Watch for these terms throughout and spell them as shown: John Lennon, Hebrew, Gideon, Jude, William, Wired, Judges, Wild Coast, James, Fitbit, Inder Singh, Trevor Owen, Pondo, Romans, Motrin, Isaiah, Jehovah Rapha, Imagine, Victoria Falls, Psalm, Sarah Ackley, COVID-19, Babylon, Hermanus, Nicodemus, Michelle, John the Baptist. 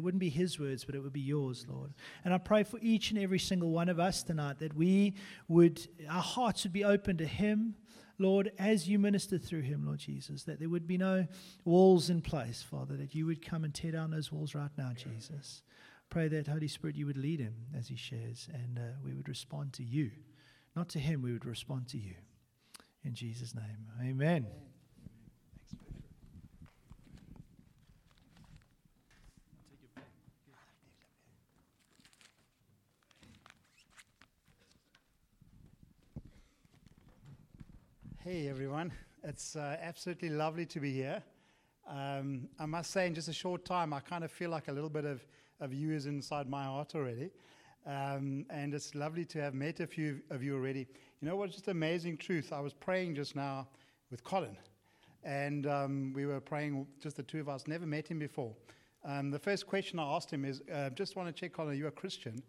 It wouldn't be his words, but it would be yours, Lord. And I pray for each and every single one of us tonight that we would, our hearts would be open to him, Lord, as you ministered through him, Lord Jesus, that there would be no walls in place, Father, that you would come and tear down those walls right now, Jesus. Pray that, Holy Spirit, you would lead him as he shares, and we would respond to you. Not to him, we would respond to you. In Jesus' name, amen. Hey everyone, it's absolutely lovely to be here. I must say in just a short time, I kind of feel like a little bit of you is inside my heart already. And it's lovely to have met a few of you already. You know what, just amazing truth. I was praying just now with Colin, and we were praying, just the two of us, never met him before. The first question I asked him is, just want to check, Colin, are you a Christian?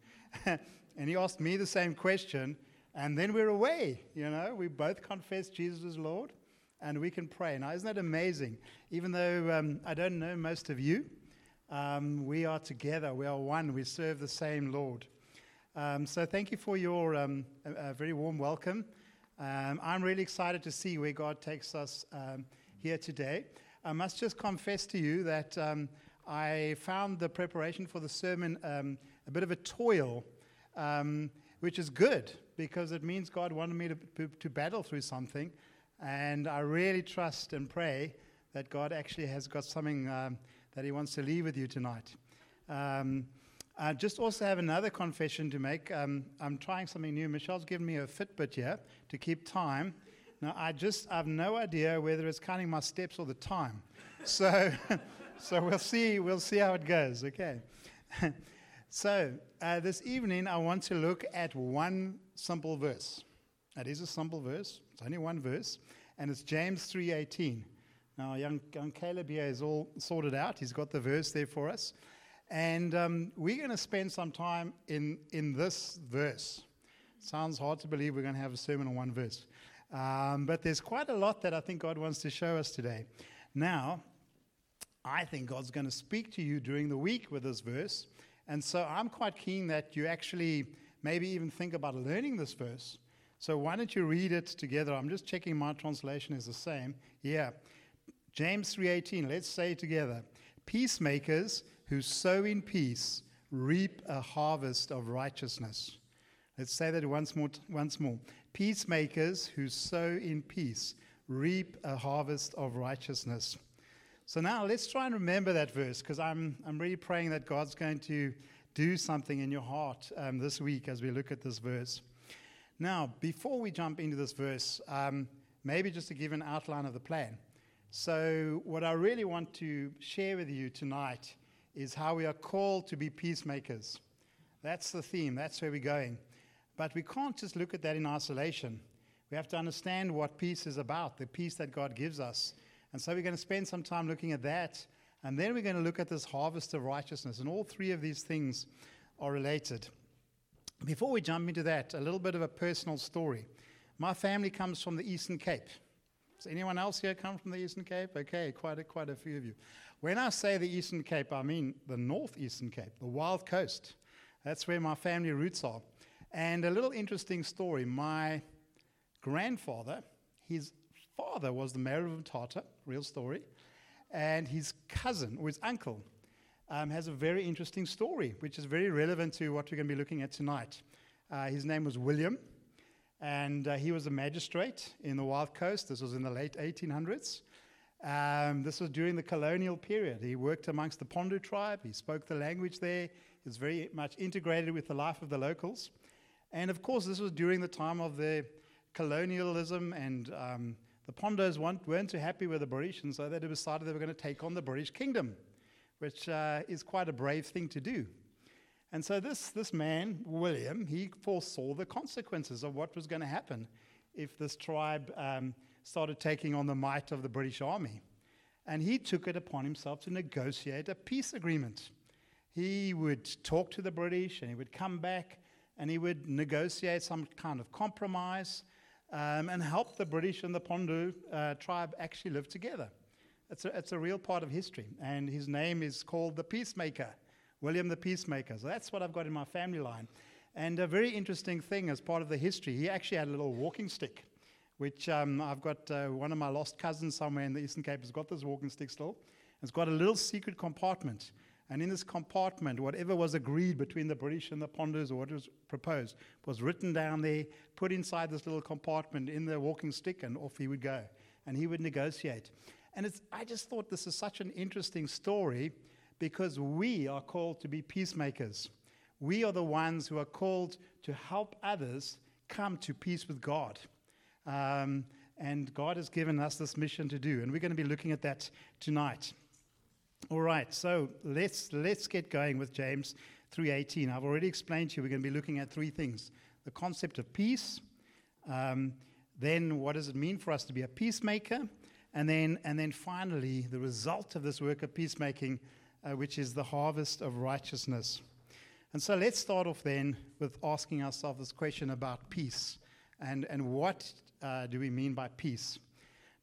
And he asked me the same question, and then we're away. You know, we both confess Jesus is Lord, and we can pray. Now, isn't that amazing? Even though I don't know most of you, we are together, we are one, we serve the same Lord. So thank you for your a very warm welcome. I'm really excited to see where God takes us here today. I must just confess to you that I found the preparation for the sermon a bit of a toil, which is good, because it means God wanted me to battle through something, and I really trust and pray that God actually has got something that he wants to leave with you tonight. I just also have another confession to make. I'm trying something new. Michelle's given me a Fitbit here to keep time. Now, I have no idea whether it's counting my steps or the time. So we'll see how it goes, okay? So this evening, I want to look at one simple verse. It is a simple verse. It's only one verse, and it's James 3:18. Now, young Caleb here is all sorted out. He's got the verse there for us. And we're going to spend some time in this verse. Sounds hard to believe we're going to have a sermon on one verse. But there's quite a lot that I think God wants to show us today. Now, I think God's going to speak to you during the week with this verse. And so I'm quite keen that you actually maybe even think about learning this verse. So why don't you read it together? I'm just checking my translation is the same. Yeah. James 3:18, let's say together, peacemakers who sow in peace reap a harvest of righteousness. Let's say that once more. Peacemakers who sow in peace reap a harvest of righteousness. So now let's try and remember that verse, because I'm really praying that God's going to do something in your heart this week as we look at this verse. Now, before we jump into this verse, maybe just to give an outline of the plan. So what I really want to share with you tonight is how we are called to be peacemakers. That's the theme. That's where we're going. But we can't just look at that in isolation. We have to understand what peace is about, the peace that God gives us. And so we're going to spend some time looking at that. And then we're going to look at this harvest of righteousness. And all three of these things are related. Before we jump into that, a little bit of a personal story. My family comes from the Eastern Cape. Does anyone else here come from the Eastern Cape? Okay, quite a few of you. When I say the Eastern Cape, I mean the North Eastern Cape, the Wild Coast. That's where my family roots are. And a little interesting story. My grandfather, his father was the mayor of Mthatha, real story. And his cousin, or his uncle, has a very interesting story, which is very relevant to what we're going to be looking at tonight. His name was William. And he was a magistrate in the Wild Coast. This was in the late 1800s. This was during the colonial period. He worked amongst the Pondo tribe. He spoke the language there. He was very much integrated with the life of the locals. And of course, this was during the time of the colonialism, and the Pondos weren't too happy with the British, and so they decided they were going to take on the British kingdom, which is quite a brave thing to do. And so this man, William, he foresaw the consequences of what was going to happen if this tribe started taking on the might of the British army. And he took it upon himself to negotiate a peace agreement. He would talk to the British, and he would come back, and he would negotiate some kind of compromise and help the British and the Pondo tribe actually live together. It's a real part of history, and his name is called the Peacemaker. William the Peacemaker. So that's what I've got in my family line. And a very interesting thing as part of the history, he actually had a little walking stick, which I've got one of my lost cousins somewhere in the Eastern Cape has got this walking stick still. It's got a little secret compartment. And in this compartment, whatever was agreed between the British and the Pondos or what was proposed was written down there, put inside this little compartment in the walking stick, and off he would go. And he would negotiate. And I just thought this is such an interesting story because we are called to be peacemakers. We are the ones who are called to help others come to peace with God. And God has given us this mission to do. And we're going to be looking at that tonight. All right, so let's get going with James 3:18. I've already explained to you we're going to be looking at three things. The concept of peace. Then what does it mean for us to be a peacemaker? And then finally, the result of this work of peacemaking, which is the harvest of righteousness. And so let's start off then with asking ourselves this question about peace. And what do we mean by peace?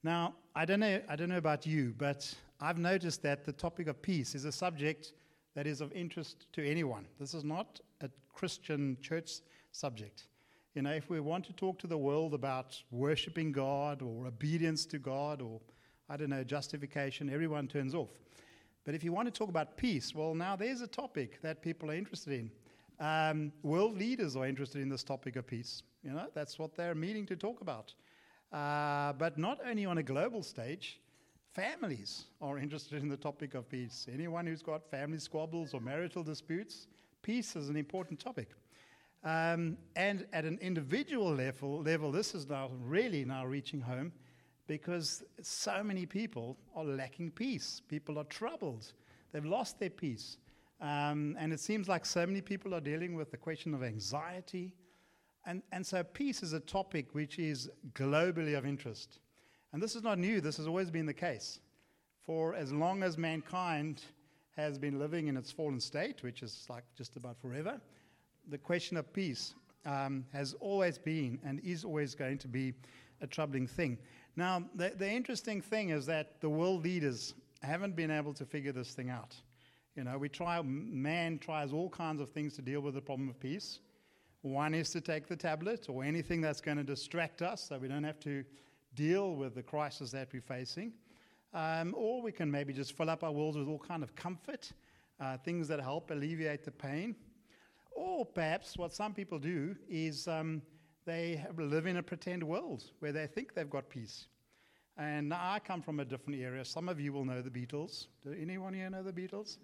Now, I don't know about you, but I've noticed that the topic of peace is a subject that is of interest to anyone. This is not a Christian church subject. You know, if we want to talk to the world about worshiping God or obedience to God or, I don't know, justification, everyone turns off. But if you want to talk about peace, well, now there's a topic that people are interested in. World leaders are interested in this topic of peace. You know, that's what they're meeting to talk about. But not only on a global stage, families are interested in the topic of peace. Anyone who's got family squabbles or marital disputes, peace is an important topic. And at an individual level, this is now reaching home because so many people are lacking peace. People are troubled. They've lost their peace. And it seems like so many people are dealing with the question of anxiety. And so peace is a topic which is globally of interest. And this is not new. This has always been the case. For as long as mankind has been living in its fallen state, which is like just about forever, the question of peace has always been and is always going to be a troubling thing. Now, the interesting thing is that the world leaders haven't been able to figure this thing out. You know, man tries all kinds of things to deal with the problem of peace. One is to take the tablet or anything that's going to distract us so we don't have to deal with the crisis that we're facing. Or we can maybe just fill up our worlds with all kind of comfort, things that help alleviate the pain. Or perhaps what some people do is they live in a pretend world where they think they've got peace. And now I come from a different area. Some of you will know the Beatles. Do anyone here know the Beatles?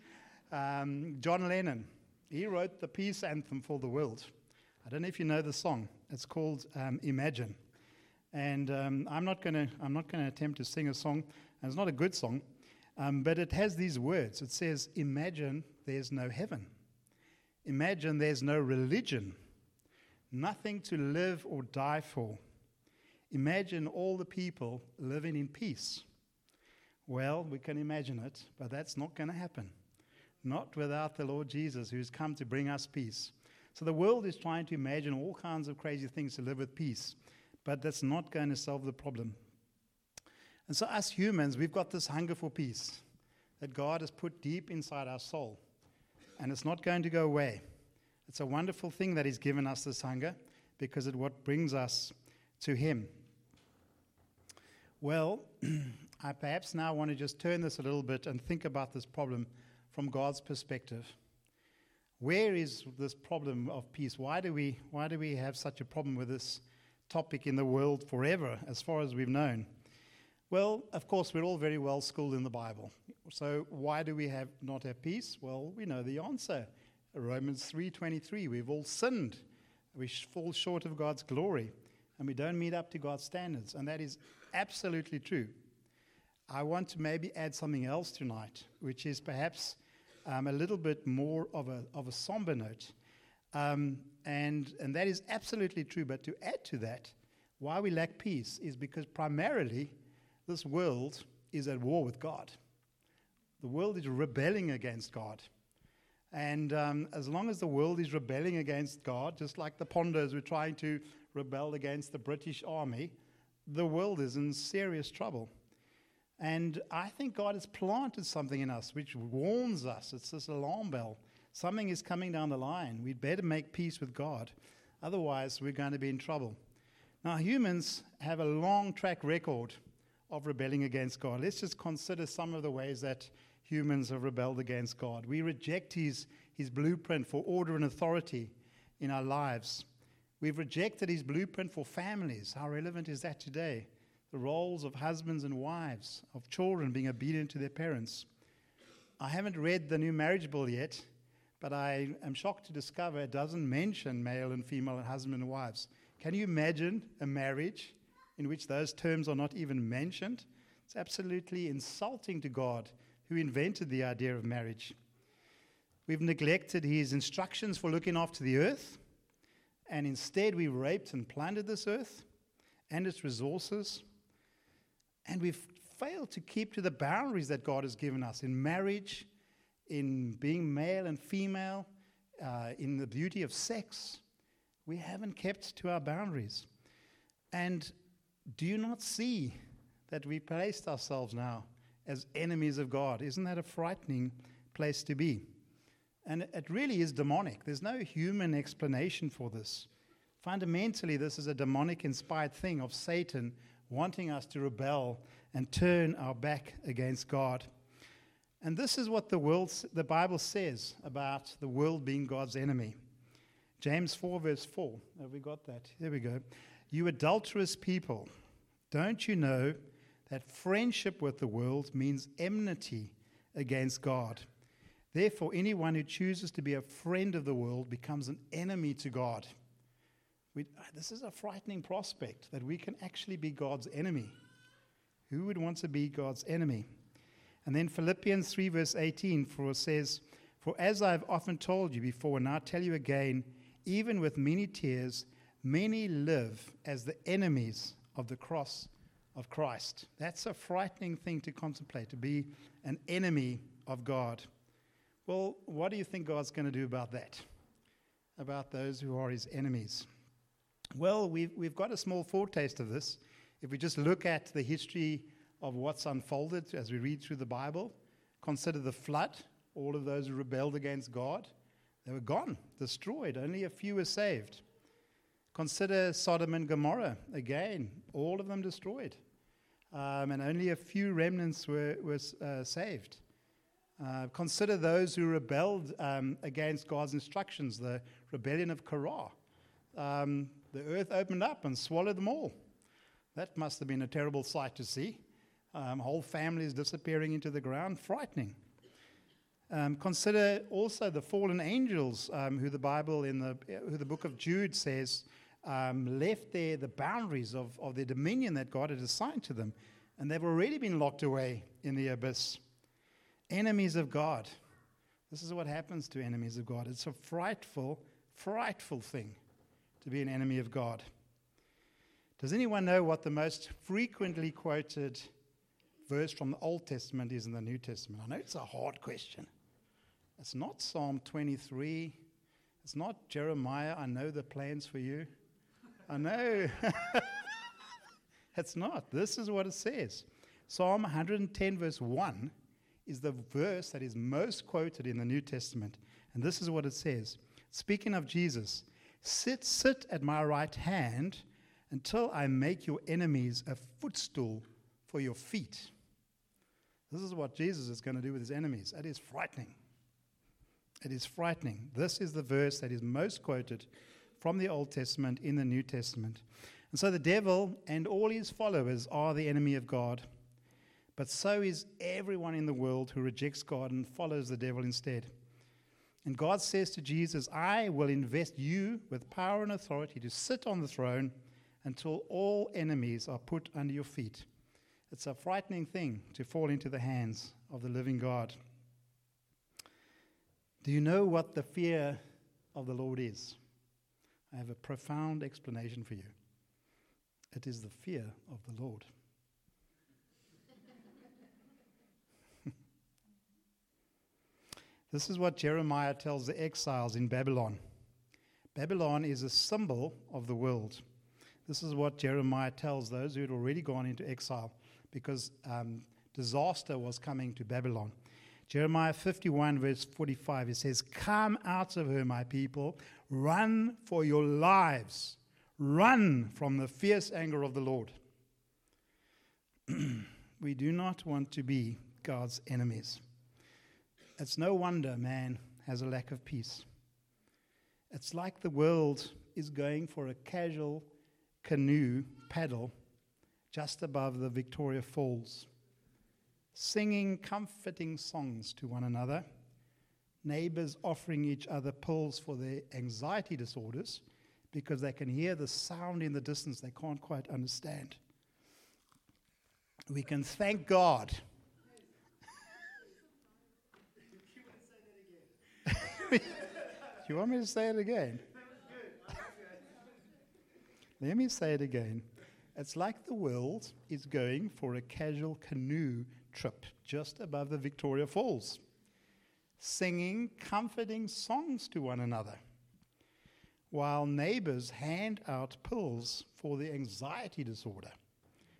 John Lennon, he wrote the peace anthem for the world. I don't know if you know the song. It's called Imagine. And I'm not going to attempt to sing a song. And it's not a good song, but it has these words. It says, "Imagine there's no heaven. Imagine there's no religion, nothing to live or die for. Imagine all the people living in peace." Well, we can imagine it, but that's not going to happen. Not without the Lord Jesus, who's come to bring us peace. So the world is trying to imagine all kinds of crazy things to live with peace, but that's not going to solve the problem. And so us humans, we've got this hunger for peace that God has put deep inside our soul. And it's not going to go away. It's a wonderful thing that he's given us this hunger because it's what brings us to him. Well, I perhaps now want to just turn this a little bit and think about this problem from God's perspective. Where is this problem of peace? Why do we have such a problem with this topic in the world forever, as far as we've known? Well, of course, we're all very well schooled in the Bible. So why do we not have peace? Well, we know the answer. Romans 3:23, we've all sinned. We fall short of God's glory, and we don't meet up to God's standards. And that is absolutely true. I want to maybe add something else tonight, which is perhaps a little bit more of a somber note. And that is absolutely true. But to add to that, why we lack peace is because primarily this world is at war with God. The world is rebelling against God. And as long as the world is rebelling against God, just like the Pondos were trying to rebel against the British army, the world is in serious trouble. And I think God has planted something in us which warns us. It's this alarm bell Something is coming down the line. We'd better make peace with God. Otherwise, we're going to be in trouble. Now, humans have a long track record of rebelling against God. Let's just consider some of the ways that humans have rebelled against God. We reject his blueprint for order and authority in our lives. We've rejected his blueprint for families. How relevant is that today? The roles of husbands and wives, of children being obedient to their parents. I haven't read the new marriage bill yet, but I am shocked to discover it doesn't mention male and female and husband and wives. Can you imagine a marriage in which those terms are not even mentioned? It's absolutely insulting to God, who invented the idea of marriage. We've neglected his instructions for looking after the earth, and instead we've raped and plundered this earth and its resources, and we've failed to keep to the boundaries that God has given us in marriage, in being male and female, in the beauty of sex. We haven't kept to our boundaries. And do you not see that we placed ourselves now as enemies of God? Isn't that a frightening place to be? And it really is demonic. There's no human explanation for this. Fundamentally, this is a demonic-inspired thing of Satan wanting us to rebel and turn our back against God. And this is what the Bible says about the world being God's enemy. James 4, verse 4. Have we got that? Here we go. You adulterous people, don't you know that friendship with the world means enmity against God? Therefore, anyone who chooses to be a friend of the world becomes an enemy to God. This is a frightening prospect, that we can actually be God's enemy. Who would want to be God's enemy? And then Philippians 3, verse 18, for it says, For as I have often told you before, and now tell you again, even with many tears, many live as the enemies of the cross of Christ. That's a frightening thing to contemplate, to be an enemy of God. Well, what do you think God's going to do about that, about those who are his enemies? Well, we've got a small foretaste of this. If we just look at the history of what's unfolded as we read through the Bible, consider the flood, all of those who rebelled against God, they were gone, destroyed. Only a few were saved. Consider Sodom and Gomorrah, again, all of them destroyed. And only a few remnants were saved. Consider those who rebelled against God's instructions, the rebellion of Korah. The earth opened up and swallowed them all. That must have been a terrible sight to see. Whole families disappearing into the ground, frightening. Consider also the fallen angels, who the Bible who the book of Jude says left there the boundaries of their dominion that God had assigned to them, and they've already been locked away in the abyss. Enemies of God. This is what happens to enemies of God. It's a frightful, frightful thing to be an enemy of God. Does anyone know what the most frequently quoted verse from the Old Testament is in the New Testament? I know it's a hard question. It's not Psalm 23. It's not Jeremiah, I know the plans for you. I know. It's not. This is what it says. Psalm 110 verse 1 is the verse that is most quoted in the New Testament. And this is what it says. Speaking of Jesus, sit at my right hand until I make your enemies a footstool for your feet. This is what Jesus is going to do with his enemies. It is frightening. It is frightening. This is the verse that is most quoted from the Old Testament in the New Testament. And so the devil and all his followers are the enemy of God, but so is everyone in the world who rejects God and follows the devil instead. And God says to Jesus, I will invest you with power and authority to sit on the throne until all enemies are put under your feet. It's a frightening thing to fall into the hands of the living God. Do you know what the fear of the Lord is? I have a profound explanation for you. It is the fear of the Lord. This is what Jeremiah tells the exiles in Babylon. Babylon is a symbol of the world. This is what Jeremiah tells those who had already gone into exile because disaster was coming to Babylon. Jeremiah 51 verse 45, it says, "Come out of her, my people, run for your lives, run from the fierce anger of the Lord." We do not want to be God's enemies. It's no wonder man has a lack of peace. It's like the world is going for a casual canoe paddle just above the Victoria Falls, singing comforting songs to one another, neighbors offering each other pills for their anxiety disorders because they can hear the sound in the distance they can't quite understand. We can thank God. Do you want me to say it again? Let me say it again. It's like the world is going for a casual canoe trip just above the Victoria Falls, singing comforting songs to one another, while neighbors hand out pills for the anxiety disorder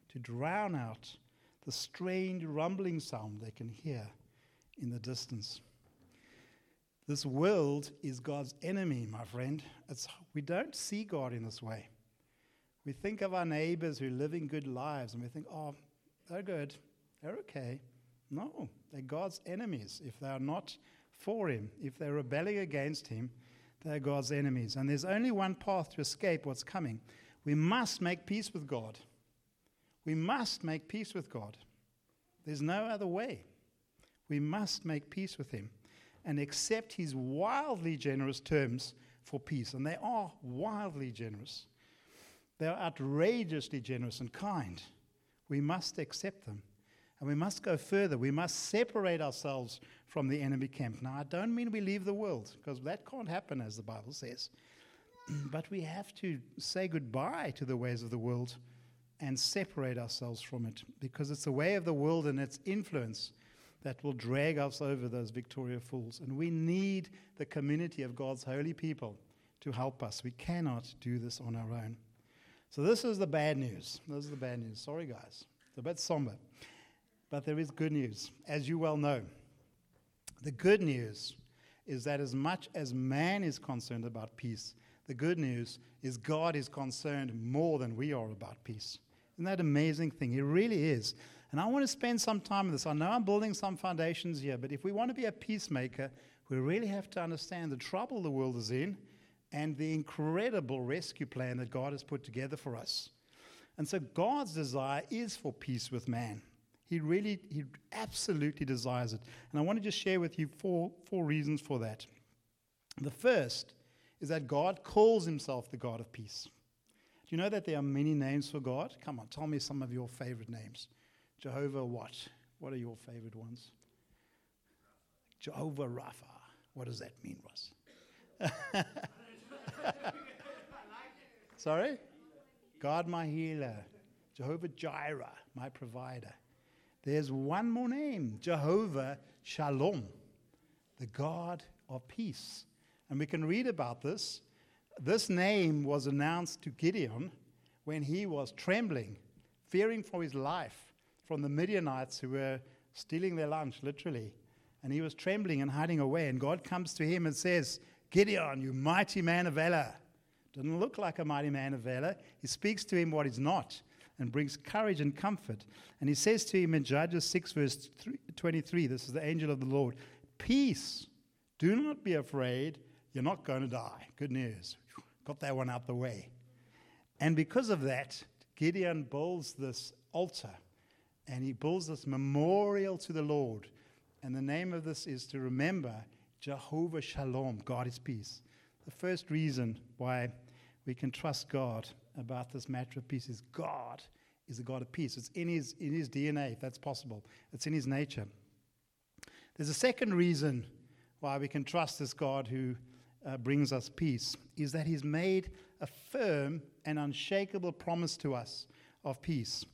to drown out the strange rumbling sound they can hear in the distance. This world is God's enemy, my friend. We don't see God in this way. We think of our neighbors who are living good lives, and we think, oh, they're good, they're okay. No, they're God's enemies. If they are not for him, if they're rebelling against him, they're God's enemies. And there's only one path to escape what's coming. We must make peace with God. We must make peace with God. There's no other way. We must make peace with him and accept his wildly generous terms for peace. And they are wildly generous. They are outrageously generous and kind. We must accept them. And we must go further. We must separate ourselves from the enemy camp. Now, I don't mean we leave the world, because that can't happen, as the Bible says. But we have to say goodbye to the ways of the world and separate ourselves from it, because it's the way of the world and its influence that will drag us over those Victoria Falls. And we need the community of God's holy people to help us. We cannot do this on our own. So this is the bad news. This is the bad news. Sorry, guys. It's a bit somber. But there is good news, as you well know. The good news is that as much as man is concerned about peace, the good news is God is concerned more than we are about peace. Isn't that an amazing thing? It really is. And I want to spend some time on this. I know I'm building some foundations here, but if we want to be a peacemaker, we really have to understand the trouble the world is in and the incredible rescue plan that God has put together for us. And so God's desire is for peace with man. He absolutely desires it. And I want to just share with you four reasons for that. The first is that God calls himself the God of peace. Do you know that there are many names for God? Come on, tell me some of your favorite names. Jehovah what? What are your favorite ones? Jehovah Rapha. What does that mean, Russ? Sorry? God my healer. Jehovah Jireh, my provider. There's one more name, Jehovah Shalom, the God of peace. And we can read about this. This name was announced to Gideon when he was trembling, fearing for his life from the Midianites who were stealing their lunch, literally. And he was trembling and hiding away. And God comes to him and says, "Gideon, you mighty man of valor." Doesn't look like a mighty man of valor. He speaks to him what he's not and brings courage and comfort. And he says to him in Judges 6 verse 23, this is the angel of the Lord, "Peace, do not be afraid, you're not going to die." Good news. Got that one out the way. And because of that, Gideon builds this altar and he builds this memorial to the Lord. And the name of this is to remember Jehovah Shalom, God is peace. The first reason why we can trust God about this matter of peace is God is the God of peace. It's in his DNA, if that's possible. It's in his nature. There's a second reason why we can trust this God who brings us peace, is that he's made a firm and unshakable promise to us of peace.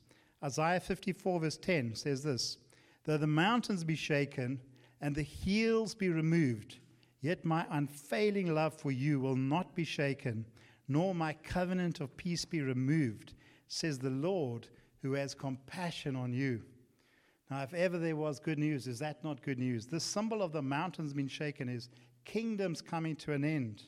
Isaiah 54 verse 10 says this, "Though the mountains be shaken, and the hills be removed, yet my unfailing love for you will not be shaken, nor my covenant of peace be removed, says the Lord who has compassion on you." Now, if ever there was good news, is that not good news? This symbol of the mountains being shaken is kingdoms coming to an end,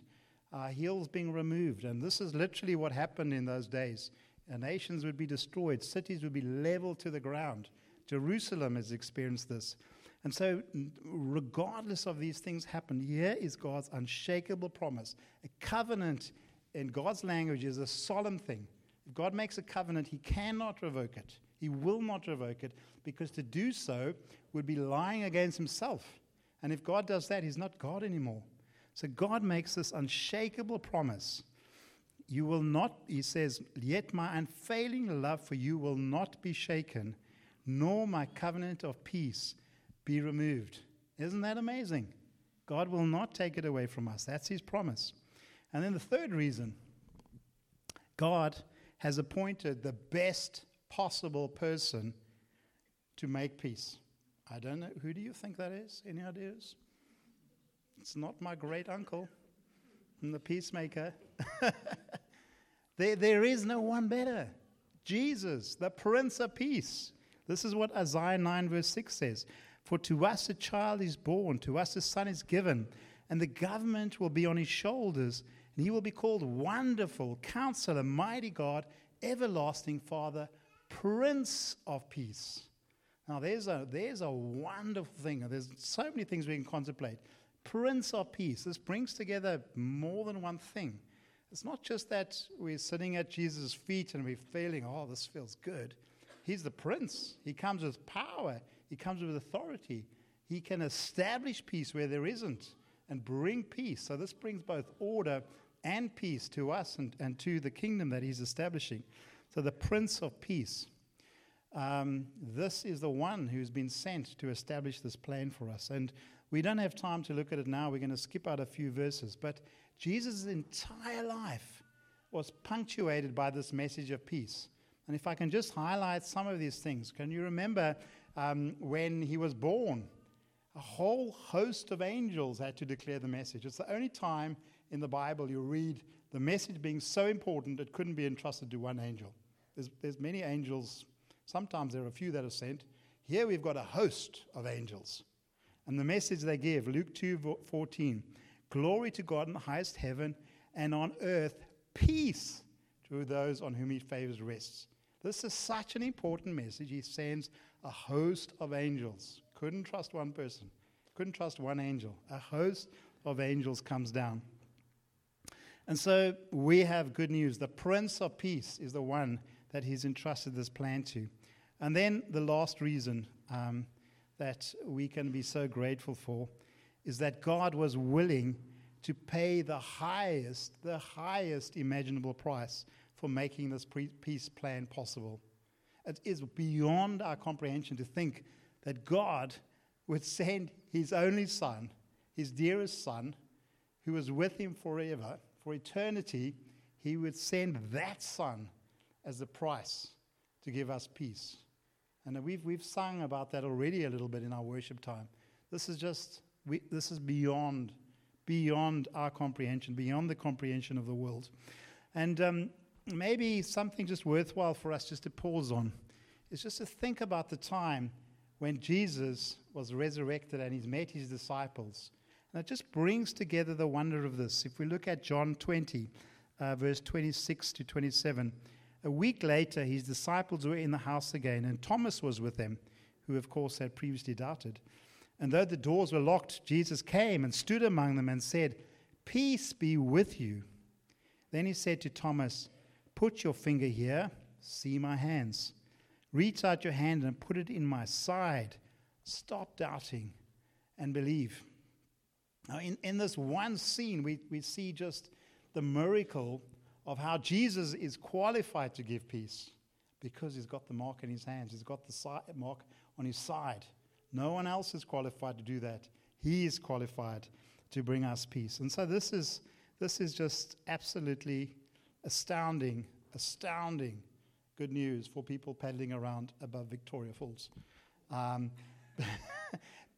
hills being removed. And this is literally what happened in those days. Nations would be destroyed. Cities would be leveled to the ground. Jerusalem has experienced this. And so regardless of these things happen, here is God's unshakable promise. A covenant in God's language is a solemn thing. If God makes a covenant, he cannot revoke it. He will not revoke it, because to do so would be lying against himself. And if God does that, he's not God anymore. So God makes this unshakable promise. You will not, he says, yet my unfailing love for you will not be shaken, nor my covenant of peace be removed. Isn't that amazing? God will not take it away from us. That's his promise. And then the third reason, God has appointed the best possible person to make peace. I don't know. Who do you think that is? Any ideas? It's not my great uncle. I'm the peacemaker. There is no one better. Jesus, the Prince of Peace. This is what Isaiah 9 verse 6 says. For to us a child is born, to us a son is given, and the government will be on his shoulders, and he will be called Wonderful, Counselor, Mighty God, Everlasting Father, Prince of Peace. Now there's a wonderful thing. There's so many things we can contemplate. Prince of Peace. This brings together more than one thing. It's not just that we're sitting at Jesus' feet and we're feeling, oh, this feels good. He's the Prince. He comes with power. He comes with authority. He can establish peace where there isn't and bring peace. So this brings both order and peace to us and to the kingdom that he's establishing. So the Prince of Peace. This is the one who's been sent to establish this plan for us. And we don't have time to look at it now. We're going to skip out a few verses. But Jesus' entire life was punctuated by this message of peace. And if I can just highlight some of these things. Can you remember when he was born? A whole host of angels had to declare the message. It's the only time in the Bible you read the message being so important it couldn't be entrusted to one angel. There's many angels. Sometimes there are a few that are sent. Here we've got a host of angels. And the message they give, Luke 2:14, glory to God in the highest heaven, and on earth peace to those on whom he favors rests. This is such an important message. He sends a host of angels. Couldn't trust one person. Couldn't trust one angel. A host of angels comes down. And so we have good news. The Prince of Peace is the one that he's entrusted this plan to. And then the last reason that we can be so grateful for is that God was willing to pay the highest imaginable price for making this peace plan possible. It is beyond our comprehension to think that God would send his only son, his dearest son, who was with him forever, for eternity. He would send that son as the price to give us peace. And we've sung about that already a little bit in our worship time. This is just, this is beyond our comprehension, beyond the comprehension of the world. And maybe something just worthwhile for us just to pause on is just to think about the time when Jesus was resurrected and he's met his disciples. And it just brings together the wonder of this. If we look at John 20, verse 26 to 27, a week later, his disciples were in the house again, and Thomas was with them, who, of course, had previously doubted. And though the doors were locked, Jesus came and stood among them and said, peace be with you. Then he said to Thomas, put your finger here, see my hands. Reach out your hand and put it in my side. Stop doubting and believe. Now, in this one scene, we see just the miracle of how Jesus is qualified to give peace because he's got the mark in his hands. He's got the mark on his side. No one else is qualified to do that. He is qualified to bring us peace. And so this is just absolutely astounding good news for people paddling around above Victoria Falls.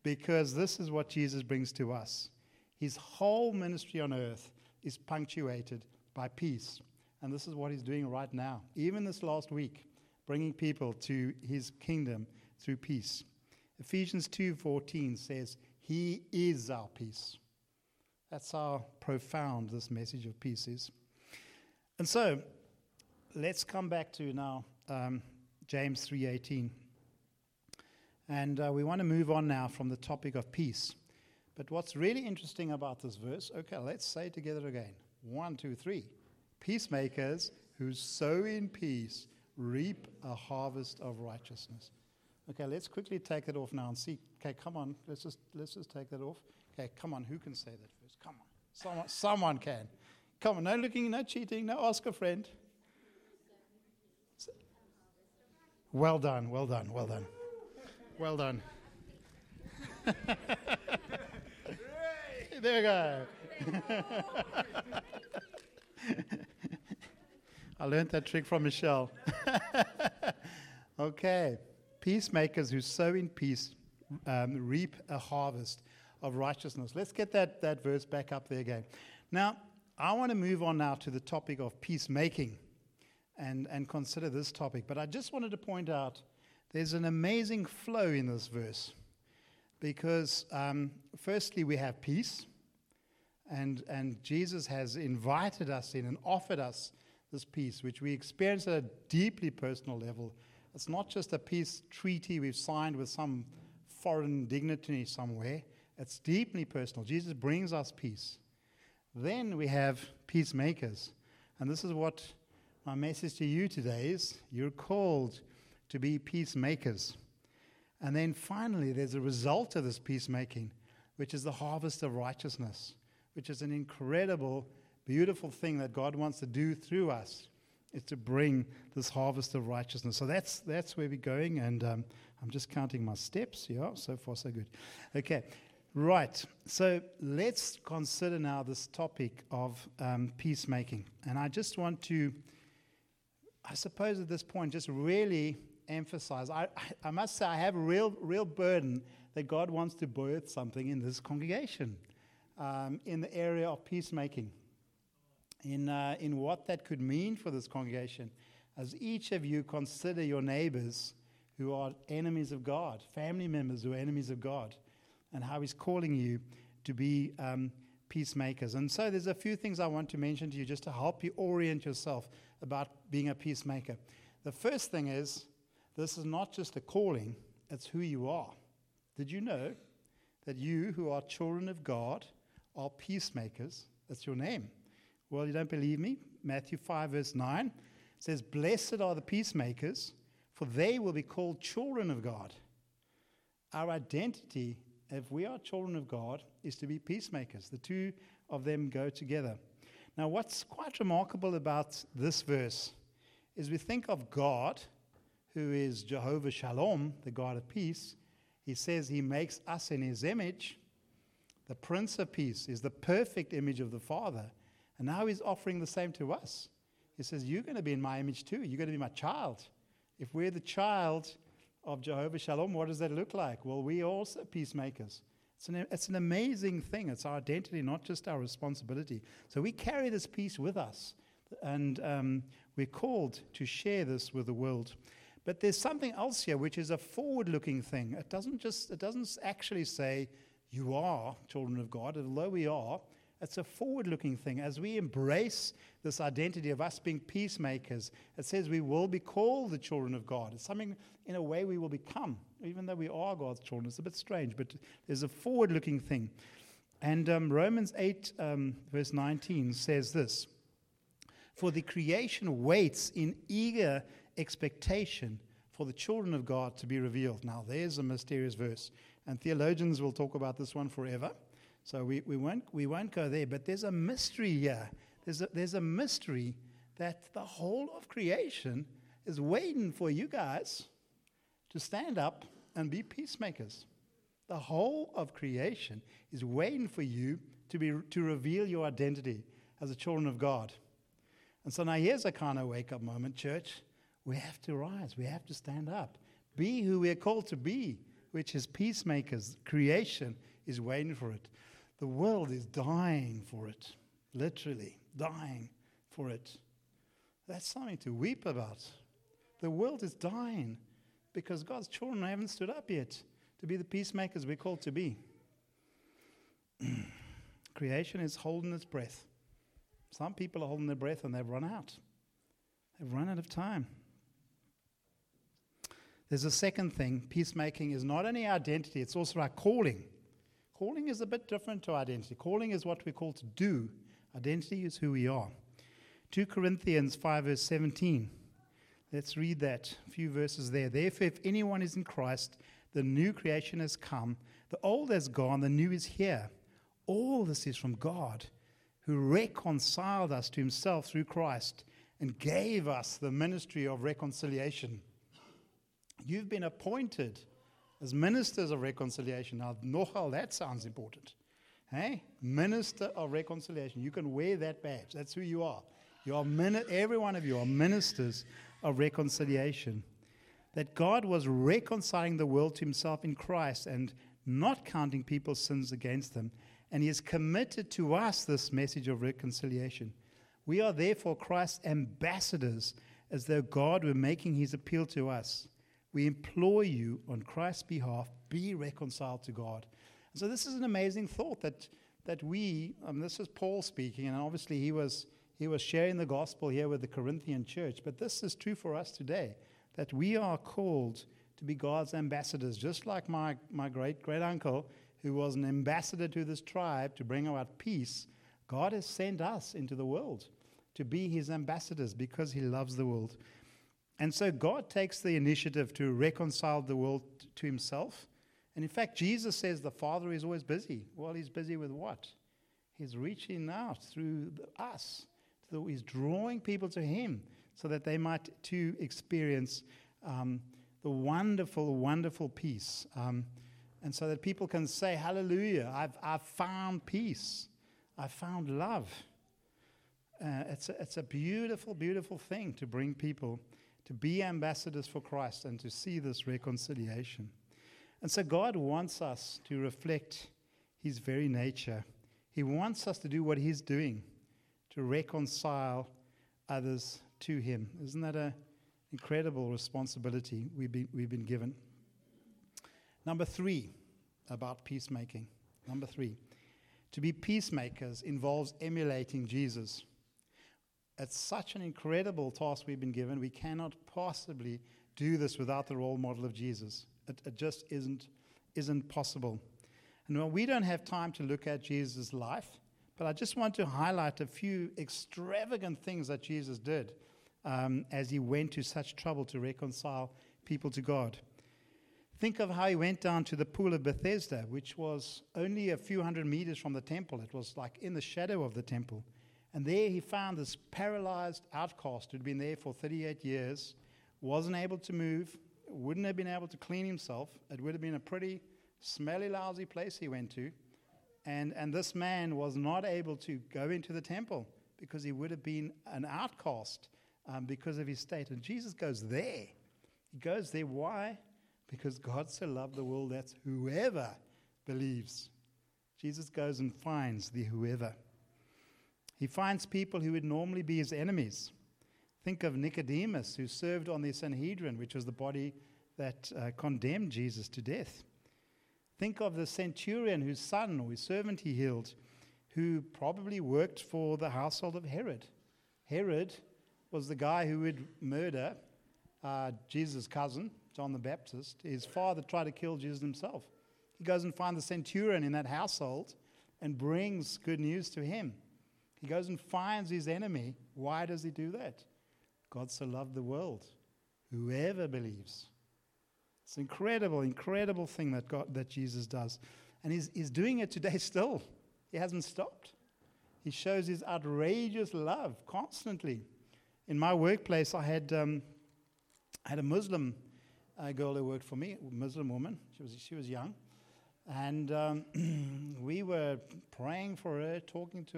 Because this is what Jesus brings to us. His whole ministry on earth is punctuated by peace. And this is what he's doing right now, even this last week, bringing people to his kingdom through peace. Ephesians 2:14 says, he is our peace. That's how profound this message of peace is. And so, let's come back to now James 3:18. And we want to move on now from the topic of peace. But what's really interesting about this verse, okay, let's say it together again. 1, 2, 3. Peacemakers who sow in peace reap a harvest of righteousness. Okay, let's quickly take that off now and see. Okay, come on, let's just take that off. Okay, come on, who can say that first? Come on, someone can. Come on, no looking, no cheating, no ask a friend. Well done. There we go. I learned that trick from Michelle. Okay. Peacemakers who sow in peace reap a harvest of righteousness. Let's get that verse back up there again. Now, I want to move on now to the topic of peacemaking and consider this topic. But I just wanted to point out there's an amazing flow in this verse because firstly we have peace and Jesus has invited us in and offered us this peace which we experience at a deeply personal level. It's not just a peace treaty we've signed with some foreign dignitary somewhere. It's deeply personal. Jesus brings us peace. Then we have peacemakers. And this is what my message to you today is. You're called to be peacemakers. And then finally, there's a result of this peacemaking, which is the harvest of righteousness, which is an incredible, beautiful thing that God wants to do through us, is to bring this harvest of righteousness. So that's where we're going, and I'm just counting my steps. Yeah, so far so good. Okay, right. So let's consider now this topic of peacemaking. And I just want to, I suppose at this point, just really emphasize, I must say I have a real burden that God wants to birth something in this congregation in the area of peacemaking, in what that could mean for this congregation as each of you consider your neighbors who are enemies of God, family members who are enemies of God, and how he's calling you to be peacemakers. And so there's a few things I want to mention to you just to help you orient yourself about being a peacemaker. The first thing is, this is not just a calling, it's who you are. Did you know that you who are children of God are peacemakers? That's your name. Well, you don't believe me? Matthew 5 verse 9 says, blessed are the peacemakers, for they will be called children of God. Our identity, if we are children of God, is to be peacemakers. The two of them go together. Now, what's quite remarkable about this verse is we think of God, who is Jehovah Shalom, the God of peace. He says he makes us in his image. The Prince of Peace is the perfect image of the Father. And now he's offering the same to us. He says, you're going to be in my image too. You're going to be my child. If we're the child of Jehovah Shalom, what does that look like? Well, we are also peacemakers. It's an amazing thing. It's our identity, not just our responsibility. So we carry this peace with us. And we're called to share this with the world. But there's something else here, which is a forward-looking thing. It doesn't actually say, you are children of God, although we are. It's a forward-looking thing. As we embrace this identity of us being peacemakers, it says we will be called the children of God. It's something, in a way, we will become, even though we are God's children. It's a bit strange, but there's a forward-looking thing. And Romans 8, verse 19 says this, for the creation waits in eager expectation for the children of God to be revealed. Now, there's a mysterious verse. And theologians will talk about this one forever. So we won't go there, but there's a mystery here. There's a mystery that the whole of creation is waiting for you guys to stand up and be peacemakers. The whole of creation is waiting for you to reveal your identity as the children of God. And so now here's a kind of wake-up moment, church. We have to rise. We have to stand up. Be who we're called to be, which is peacemakers. Creation is waiting for it. The world is dying for it, literally dying for it. That's something to weep about. The world is dying because God's children haven't stood up yet. to be the peacemakers we're called to be. Creation is holding its breath. Some people are holding their breath and they've run out. They've run out of time. There's a second thing. Peacemaking is not only our identity, it's also our calling. Calling is a bit different to identity. Calling is what we're called to do. Identity is who we are. 2 Corinthians 5 verse 17. Let's read that. A few verses there. Therefore, if anyone is in Christ, the new creation has come. The old has gone, the new is here. All this is from God, who reconciled us to himself through Christ and gave us the ministry of reconciliation. You've been appointed as ministers of reconciliation. Now, nochal, that sounds important. Hey? Minister of reconciliation. You can wear that badge. That's who you are. You are every one of you are ministers of reconciliation. That God was reconciling the world to himself in Christ and not counting people's sins against them. And he has committed to us this message of reconciliation. We are therefore Christ's ambassadors, as though God were making his appeal to us. We implore you on Christ's behalf, be reconciled to God. And so this is an amazing thought that we, this is Paul speaking, and obviously he was sharing the gospel here with the Corinthian church, but this is true for us today, that we are called to be God's ambassadors, just like my great-great-uncle, who was an ambassador to this tribe to bring about peace. God has sent us into the world to be his ambassadors because he loves the world. And so God takes the initiative to reconcile the world to himself. And in fact, Jesus says the Father is always busy. Well, he's busy with what? He's reaching out through us. He's drawing people to him so that they might too experience the wonderful, wonderful peace. And so that people can say, hallelujah, I've found peace. I found love. It's a beautiful, beautiful thing to bring people to be ambassadors for Christ and to see this reconciliation. And so God wants us to reflect his very nature. He wants us to do what he's doing, to reconcile others to him. Isn't that an incredible responsibility we've been given? Number three, about peacemaking. Number three, to be peacemakers involves emulating Jesus. It's such an incredible task we've been given. We cannot possibly do this without the role model of Jesus. It just isn't possible. And while we don't have time to look at Jesus' life, but I just want to highlight a few extravagant things that Jesus did as he went to such trouble to reconcile people to God. Think of how he went down to the pool of Bethesda, which was only a few hundred meters from the temple. It was like in the shadow of the temple. And there he found this paralyzed outcast who'd been there for 38 years, wasn't able to move, wouldn't have been able to clean himself. It would have been a pretty smelly, lousy place he went to. And this man was not able to go into the temple because he would have been an outcast because of his state. And Jesus goes there. He goes there. Why? Because God so loved the world that whoever believes. Jesus goes and finds the whoever. He finds people who would normally be his enemies. Think of Nicodemus, who served on the Sanhedrin, which was the body that condemned Jesus to death. Think of the centurion whose son or his servant he healed, who probably worked for the household of Herod. Herod was the guy who would murder Jesus' cousin, John the Baptist. His father tried to kill Jesus himself. He goes and finds the centurion in that household and brings good news to him. He goes and finds his enemy. Why does he do that? God so loved the world. Whoever believes. It's an incredible, incredible thing that Jesus does. And he's doing it today still. He hasn't stopped. He shows his outrageous love constantly. In my workplace, I had a Muslim girl who worked for me, a Muslim woman. She was young. And we were praying for her, talking to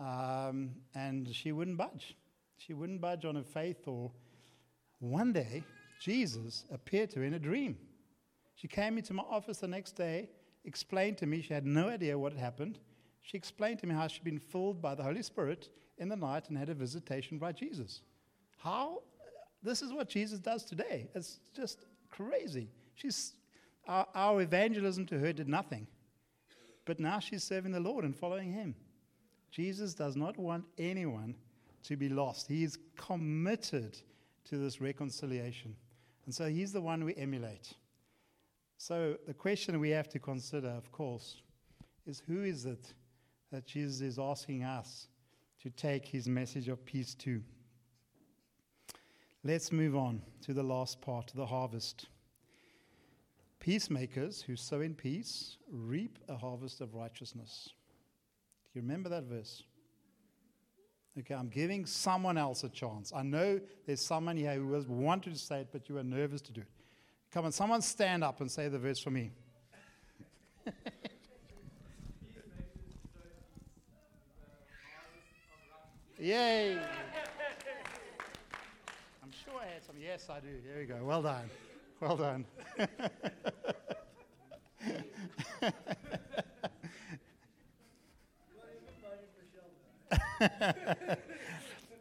her. And she wouldn't budge. She wouldn't budge on her faith. Or one day, Jesus appeared to her in a dream. She came into my office the next day, explained to me, she had no idea what had happened. She explained to me how she'd been filled by the Holy Spirit in the night and had a visitation by Jesus. How? This is what Jesus does today. It's just crazy. She's Our evangelism to her did nothing. But now she's serving the Lord and following him. Jesus does not want anyone to be lost. He is committed to this reconciliation. And so he's the one we emulate. So the question we have to consider, of course, is who is it that Jesus is asking us to take his message of peace to? Let's move on to the last part, the harvest. Peacemakers who sow in peace reap a harvest of righteousness. Do you remember that verse? Okay, I'm giving someone else a chance. I know there's someone here who has wanted to say it, but you were nervous to do it. Come on, someone stand up and say the verse for me. Yay! I'm sure I had some. Yes, I do. Here we go. Well done. Well done.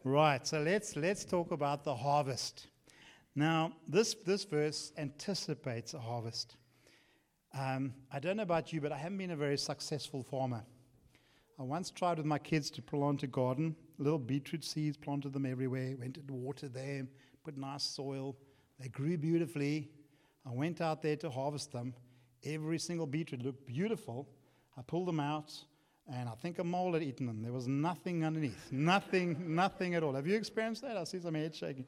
Right, so let's talk about the harvest. Now, this verse anticipates a harvest. I don't know about you, but I haven't been a very successful farmer. I once tried with my kids to plant a garden, little beetroot seeds, planted them everywhere, went and watered them, put nice soil. They grew beautifully. I went out there to harvest them. Every single beetroot looked beautiful. I pulled them out, and I think a mole had eaten them. There was nothing underneath. Nothing at all. Have you experienced that? I see some head shaking.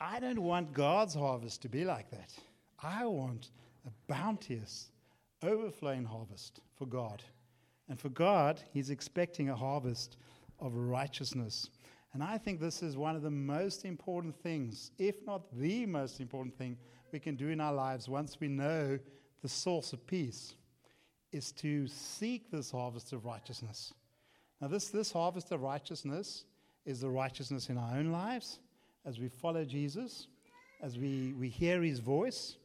I don't want God's harvest to be like that. I want a bounteous, overflowing harvest for God. And for God, he's expecting a harvest of righteousness. And I think this is one of the most important things, if not the most important thing we can do in our lives once we know the source of peace, is to seek this harvest of righteousness. Now, this harvest of righteousness is the righteousness in our own lives, as we follow Jesus, as we hear his voice.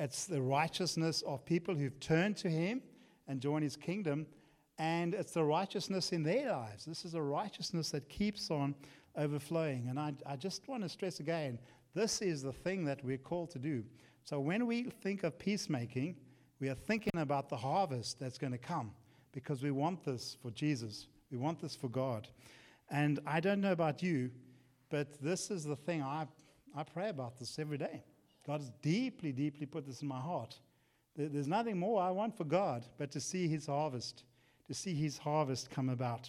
It's the righteousness of people who've turned to him and joined his kingdom. And it's the righteousness in their lives. This is a righteousness that keeps on overflowing. And I just want to stress again, this is the thing that we're called to do. So when we think of peacemaking, we are thinking about the harvest that's going to come, because we want this for Jesus. We want this for God. And I don't know about you, but this is the thing. I pray about this every day. God has deeply, deeply put this in my heart. There's nothing more I want for God but to see his harvest. To see his harvest come about.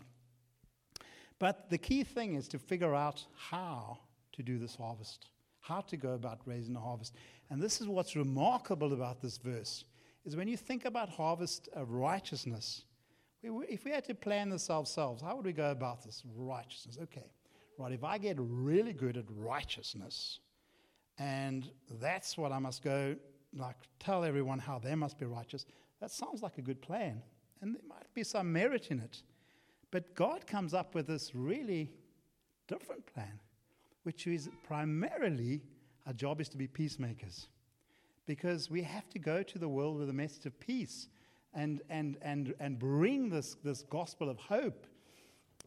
But the key thing is to figure out how to do this harvest, how to go about raising the harvest. And this is what's remarkable about this verse, is when you think about harvest of righteousness, if we had to plan this ourselves, how would we go about this? Righteousness, okay. Right, if I get really good at righteousness, and that's what I must go, like tell everyone how they must be righteous, that sounds like a good plan. And there might be some merit in it. But God comes up with this really different plan, which is primarily our job is to be peacemakers. Because we have to go to the world with a message of peace and bring this gospel of hope.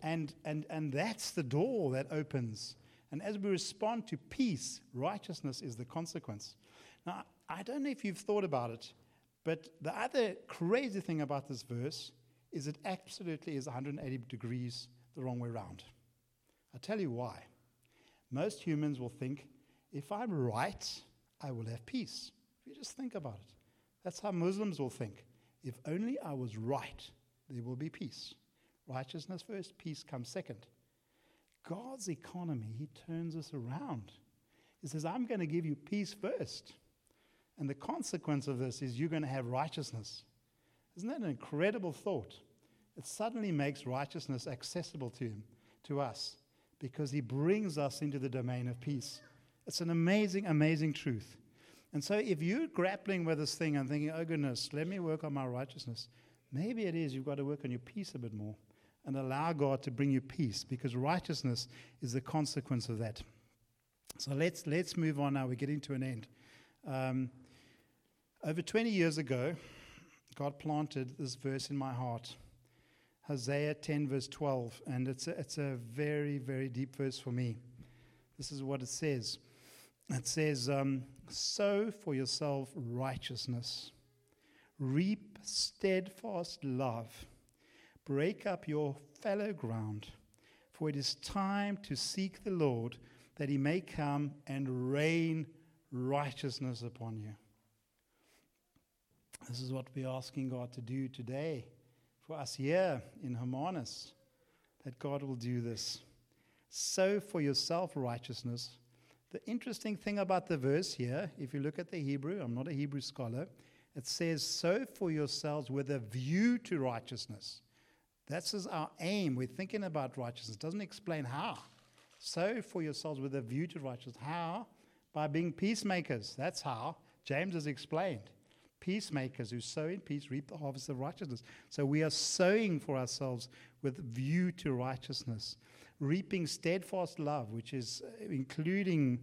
And that's the door that opens. And as we respond to peace, righteousness is the consequence. Now, I don't know if you've thought about it, but the other crazy thing about this verse is it absolutely is 180 degrees the wrong way around. I'll tell you why. Most humans will think, if I'm right, I will have peace. If you just think about it. That's how Muslims will think. If only I was right, there will be peace. Righteousness first, peace comes second. God's economy, he turns us around. He says, I'm going to give you peace first. And the consequence of this is you're going to have righteousness. Isn't that an incredible thought? It suddenly makes righteousness accessible to him, to us, because he brings us into the domain of peace. It's an amazing, amazing truth. And so if you're grappling with this thing and thinking, oh goodness, let me work on my righteousness, maybe it is you've got to work on your peace a bit more and allow God to bring you peace, because righteousness is the consequence of that. So let's move on now. We're getting to an end. Over 20 years ago, God planted this verse in my heart, Isaiah 10 verse 12, and it's a very, very deep verse for me. This is what it says. It says, sow for yourself righteousness, reap steadfast love, break up your fallow ground, for it is time to seek the Lord, that he may come and rain righteousness upon you. This is what we're asking God to do today for us here in Hermanus, that God will do this. Sow for yourself righteousness. The interesting thing about the verse here, if you look at the Hebrew, I'm not a Hebrew scholar, it says, sow for yourselves with a view to righteousness. That's our aim. We're thinking about righteousness. It doesn't explain how. Sow for yourselves with a view to righteousness. How? By being peacemakers. That's how. James has explained. Peacemakers who sow in peace reap the harvest of righteousness. So we are sowing for ourselves with view to righteousness. Reaping steadfast love, which is including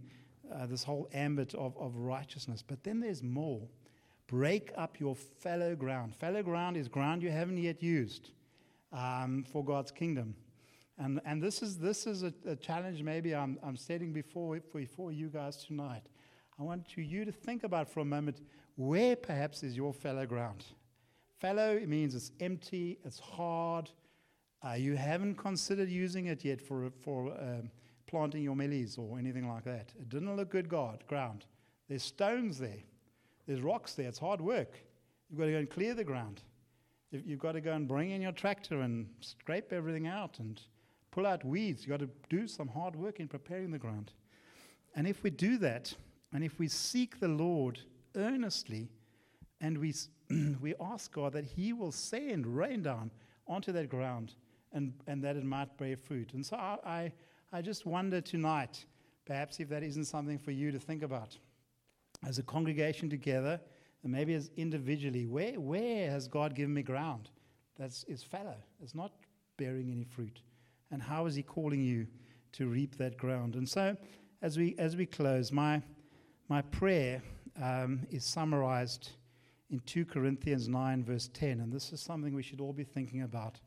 this whole ambit of righteousness. But then there's more. Break up your fallow ground. Fallow ground is ground you haven't yet used for God's kingdom. And this is a challenge maybe I'm setting before you guys tonight. I want you to think about for a moment, where perhaps is your fallow ground? Fallow, it means it's empty, it's hard. You haven't considered using it yet for planting your melies or anything like that. It didn't look good ground. There's stones there. There's rocks there. It's hard work. You've got to go and clear the ground. You've got to go and bring in your tractor and scrape everything out and pull out weeds. You've got to do some hard work in preparing the ground. And if we do that, and if we seek the Lord earnestly, and we ask God that he will send rain down onto that ground, and that it might bear fruit. And so I just wonder tonight, perhaps if that isn't something for you to think about. As a congregation together, and maybe as individually, where has God given me ground that is fallow? It's not bearing any fruit. And how is he calling you to reap that ground? And so as we close, my prayer is summarized in 2 Corinthians 9, verse 10. And this is something we should all be thinking about.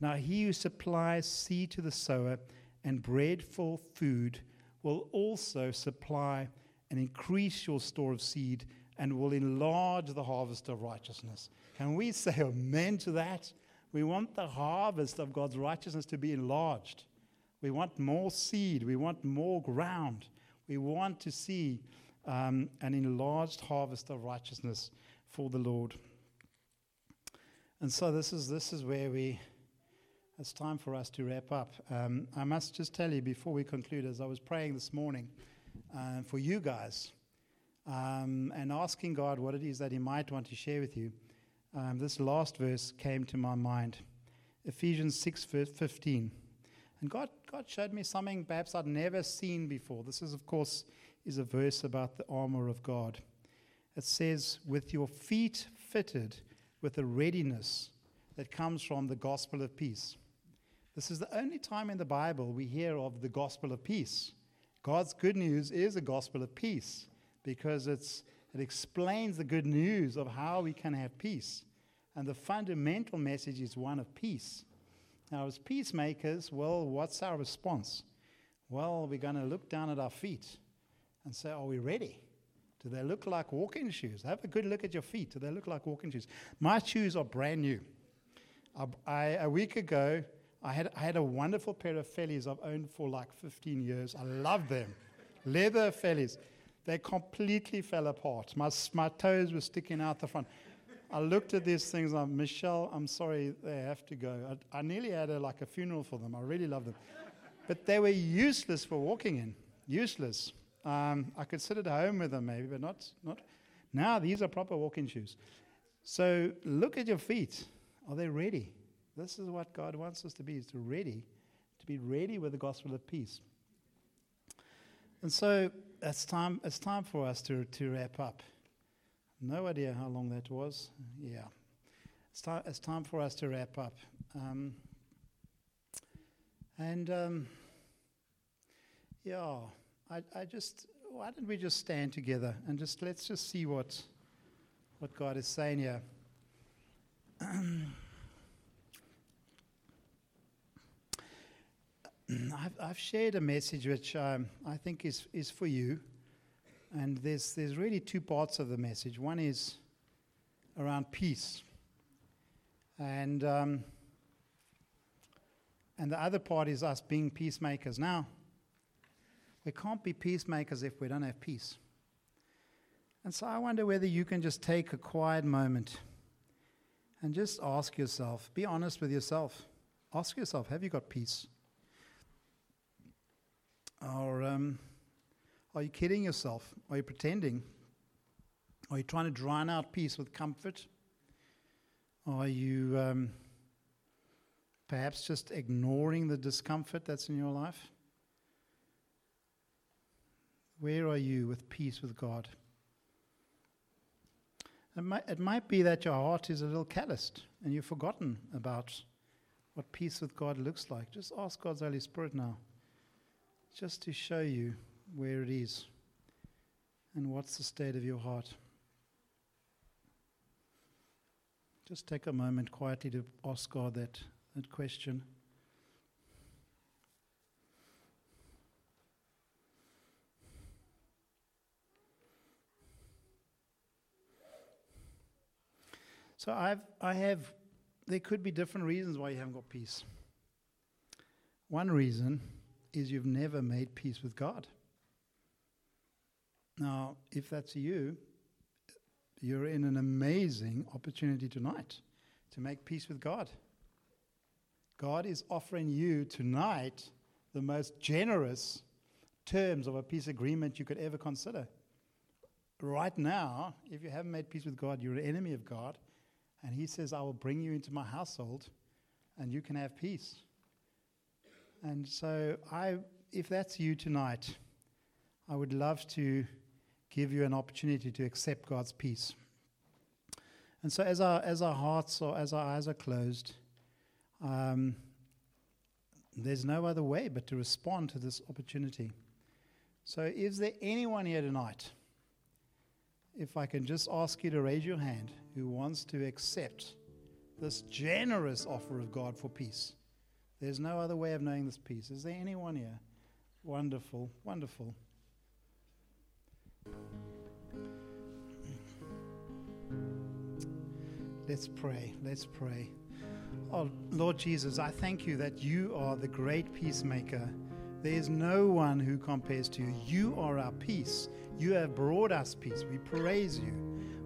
Now he who supplies seed to the sower and bread for food will also supply and increase your store of seed and will enlarge the harvest of righteousness. Can we say amen to that? We want the harvest of God's righteousness to be enlarged. We want more seed. We want more ground. We want to see an enlarged harvest of righteousness for the Lord. And so this is where it's time for us to wrap up. I must just tell you before we conclude, as I was praying this morning for you guys, and asking God what it is that he might want to share with you, this last verse came to my mind, Ephesians 6, verse 15. And God showed me something perhaps I'd never seen before. This is, of course, is a verse about the armor of God. It says, with your feet fitted with the readiness that comes from the gospel of peace. This is the only time in the Bible we hear of the gospel of peace. God's good news is a gospel of peace because it explains the good news of how we can have peace. And the fundamental message is one of peace. Now, as peacemakers, well, what's our response? Well, we're going to look down at our feet and say, are we ready? Do they look like walking shoes? Have a good look at your feet. Do they look like walking shoes? My shoes are brand new. A week ago, I had a wonderful pair of fellies I've owned for like 15 years. I love them. Leather fellies. They completely fell apart. My toes were sticking out the front. I looked at these things. Michelle, I'm sorry, they have to go. I nearly had a funeral for them. I really love them. But they were useless for walking in. Useless. I could sit at home with them maybe, but not. Now these are proper walking shoes. So look at your feet. Are they ready? This is what God wants us to be, is to be ready with the gospel of peace. And so it's time for us to wrap up. No idea how long that was. Yeah. It's time for us to wrap up. Why don't we just stand together and let's see what God is saying here. I've shared a message which I think is for you, And there's really two parts of the message. One is around peace. And the other part is us being peacemakers. Now, we can't be peacemakers if we don't have peace. And so I wonder whether you can just take a quiet moment and just ask yourself, be honest with yourself. Ask yourself, have you got peace? Or are you kidding yourself? Are you pretending? Are you trying to drown out peace with comfort? Are you perhaps just ignoring the discomfort that's in your life? Where are you with peace with God? It might be that your heart is a little calloused and you've forgotten about what peace with God looks like. Just ask God's Holy Spirit now, just to show you where it is and what's the state of your heart. Just take a moment quietly to ask God that question. So I have, there could be different reasons why you haven't got peace. One reason is you've never made peace with God. Now, if that's you, you're in an amazing opportunity tonight to make peace with God. God is offering you tonight the most generous terms of a peace agreement you could ever consider. Right now, if you haven't made peace with God, you're an enemy of God. And he says, I will bring you into my household and you can have peace. And so if that's you tonight, I would love to give you an opportunity to accept God's peace. And so as our hearts or as our eyes are closed, there's no other way but to respond to this opportunity. So is there anyone here tonight, if I can just ask you to raise your hand, who wants to accept this generous offer of God for peace? There's no other way of knowing this peace. Is there anyone here? Wonderful, wonderful. Let's pray. Oh, Lord Jesus, I thank you that you are the great peacemaker. There is no one who compares to you. You are our peace. You have brought us peace. We praise you.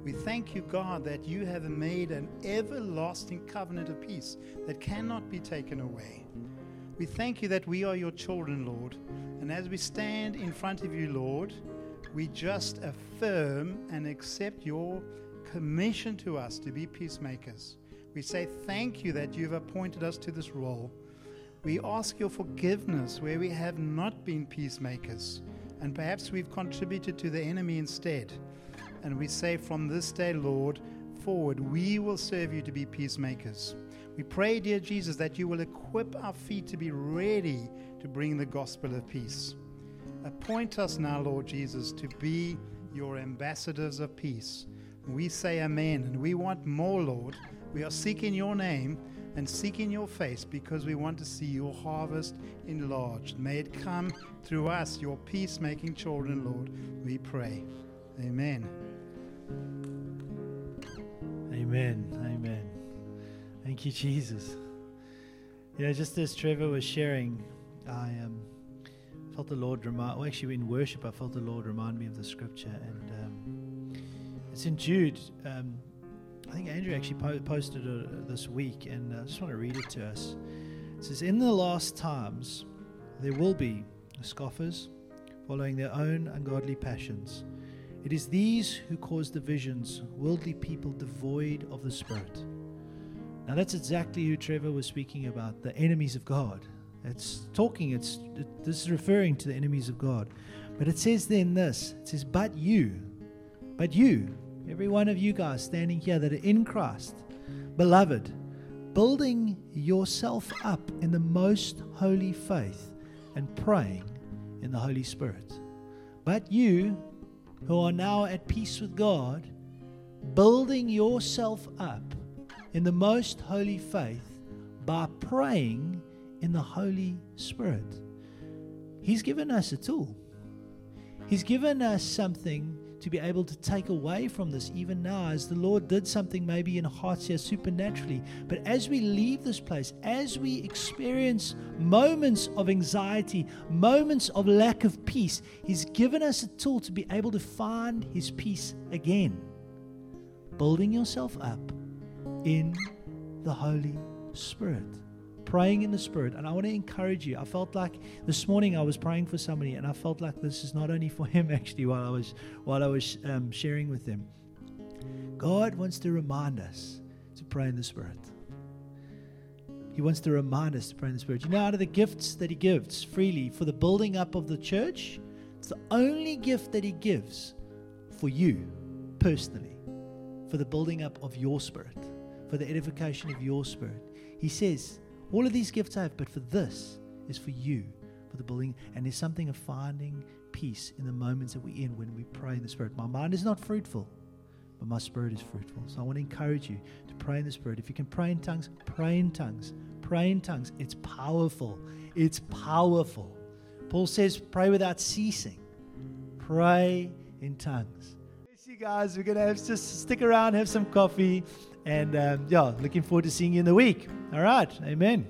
We thank you, God, that you have made an everlasting covenant of peace that cannot be taken away. We thank you that we are your children, Lord. And as we stand in front of you, Lord, we just affirm and accept your commission to us to be peacemakers. We say thank you that you've appointed us to this role. We ask your forgiveness where we have not been peacemakers, and perhaps we've contributed to the enemy instead. And we say from this day, Lord, forward, we will serve you to be peacemakers. We pray, dear Jesus, that you will equip our feet to be ready to bring the gospel of peace. Appoint us now, Lord Jesus, to be your ambassadors of peace. We say amen, and we want more, Lord. We are seeking your name and seeking your face because we want to see your harvest enlarged. May it come through us, your peacemaking children, Lord, we pray. Amen. Amen. Amen. Thank you, Jesus. Just as Trevor was sharing, I felt the Lord in worship, I felt the Lord remind me of the scripture. And it's in Jude. I think Andrew actually posted it this week, and I just want to read it to us. It says, in the last times, there will be scoffers following their own ungodly passions. It is these who cause divisions, worldly people devoid of the Spirit. Now that's exactly who Trevor was speaking about, the enemies of God. This is referring to the enemies of God. But it says then this, it says, but you, every one of you guys standing here that are in Christ, beloved, building yourself up in the most holy faith and praying in the Holy Spirit. But you, who are now at peace with God, building yourself up in the most holy faith by praying in the Holy Spirit. He's given us a tool. He's given us something to be able to take away from this even now, as the Lord did something maybe in hearts here supernaturally. But as we leave this place, as we experience moments of anxiety, moments of lack of peace, He's given us a tool to be able to find His peace again. Building yourself up in the Holy Spirit. Praying in the Spirit. And I want to encourage you. I felt like this morning I was praying for somebody, and I felt like this is not only for him actually while I was sharing with him. God wants to remind us to pray in the Spirit. He wants to remind us to pray in the Spirit. You know, out of the gifts that He gives freely for the building up of the church, it's the only gift that He gives for you personally, for the building up of your spirit, for the edification of your spirit. He says, all of these gifts I have, but for this is for you, for the building. And there's something of finding peace in the moments that we're in when we pray in the Spirit. My mind is not fruitful, but my spirit is fruitful. So I want to encourage you to pray in the Spirit. If you can pray in tongues, pray in tongues. Pray in tongues. It's powerful. It's powerful. Paul says, pray without ceasing. Pray in tongues. Yes, you guys, we're going to have to stick around, have some coffee. And yeah, looking forward to seeing you in the week. All right. Amen.